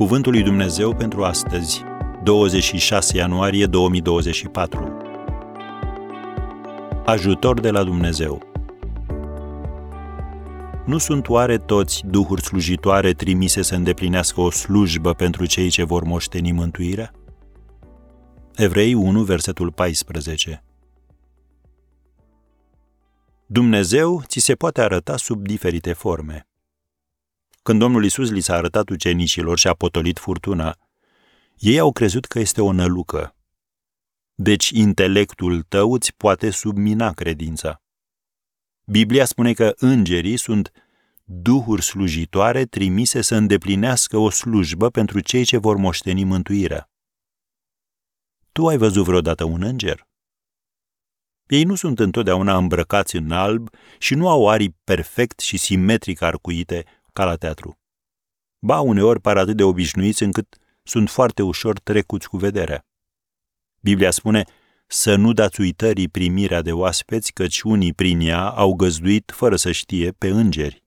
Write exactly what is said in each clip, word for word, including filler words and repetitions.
Cuvântul lui Dumnezeu pentru astăzi, douăzeci și șase ianuarie două mii douăzeci și patru. Ajutor de la Dumnezeu. Nu sunt oare toți duhuri slujitoare trimise să îndeplinească o slujbă pentru cei ce vor moșteni mântuirea? Evrei unu, versetul paisprezece. Dumnezeu ți se poate arăta sub diferite forme. Când Domnul Iisus li s-a arătat ucenicilor și a potolit furtuna, ei au crezut că este o nălucă. Deci intelectul tău îți poate submina credința. Biblia spune că îngerii sunt duhuri slujitoare trimise să îndeplinească o slujbă pentru cei ce vor moșteni mântuirea. Tu ai văzut vreodată un înger? Ei nu sunt întotdeauna îmbrăcați în alb și nu au arii perfect și simetric arcuite ca la teatru. Ba, uneori par atât de obișnuiți încât sunt foarte ușor trecuți cu vederea. Biblia spune să nu dați uitării primirea de oaspeți, căci unii prin ea au găzduit fără să știe pe îngeri.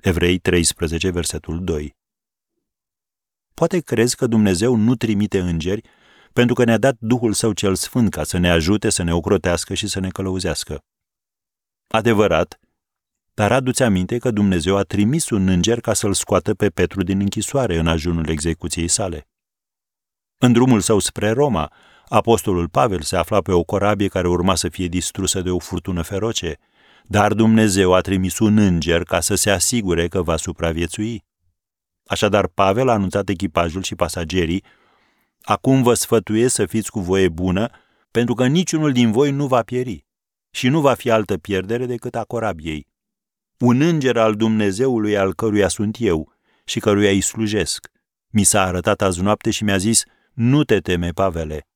Evrei treisprezece, versetul doi. Poate crezi că Dumnezeu nu trimite îngeri pentru că ne-a dat Duhul Său cel Sfânt ca să ne ajute, să ne ocrotească și să ne călăuzească. Adevărat, dar adu-ți aminte că Dumnezeu a trimis un înger ca să-l scoată pe Petru din închisoare în ajunul execuției sale. În drumul său spre Roma, apostolul Pavel se afla pe o corabie care urma să fie distrusă de o furtună feroce, dar Dumnezeu a trimis un înger ca să se asigure că va supraviețui. Așadar, Pavel a anunțat echipajul și pasagerii: acum vă sfătuiesc să fiți cu voie bună, pentru că niciunul din voi nu va pieri și nu va fi altă pierdere decât a corabiei. Un înger al Dumnezeului, al căruia sunt eu și căruia îi slujesc, mi s-a arătat azi noapte și mi-a zis: nu te teme, Pavele.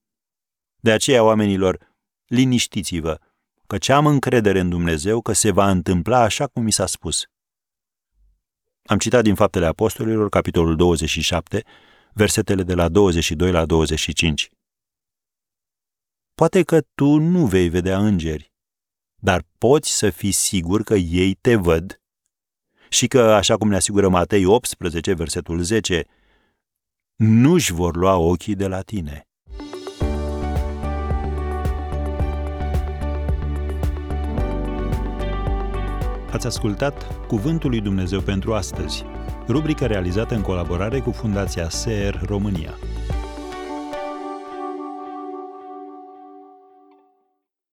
De aceea, oamenilor, liniștiți-vă, căci am încredere în Dumnezeu că se va întâmpla așa cum mi s-a spus. Am citat din Faptele Apostolilor, capitolul douăzeci și șapte, versetele de la douăzeci și doi la douăzeci și cinci. Poate că tu nu vei vedea îngeri, dar poți să fii sigur că ei te văd și că, așa cum ne asigură Matei optsprezece, versetul zece, nu-și vor lua ochii de la tine. Ați ascultat Cuvântul lui Dumnezeu pentru astăzi, rubrica realizată în colaborare cu Fundația S E R România.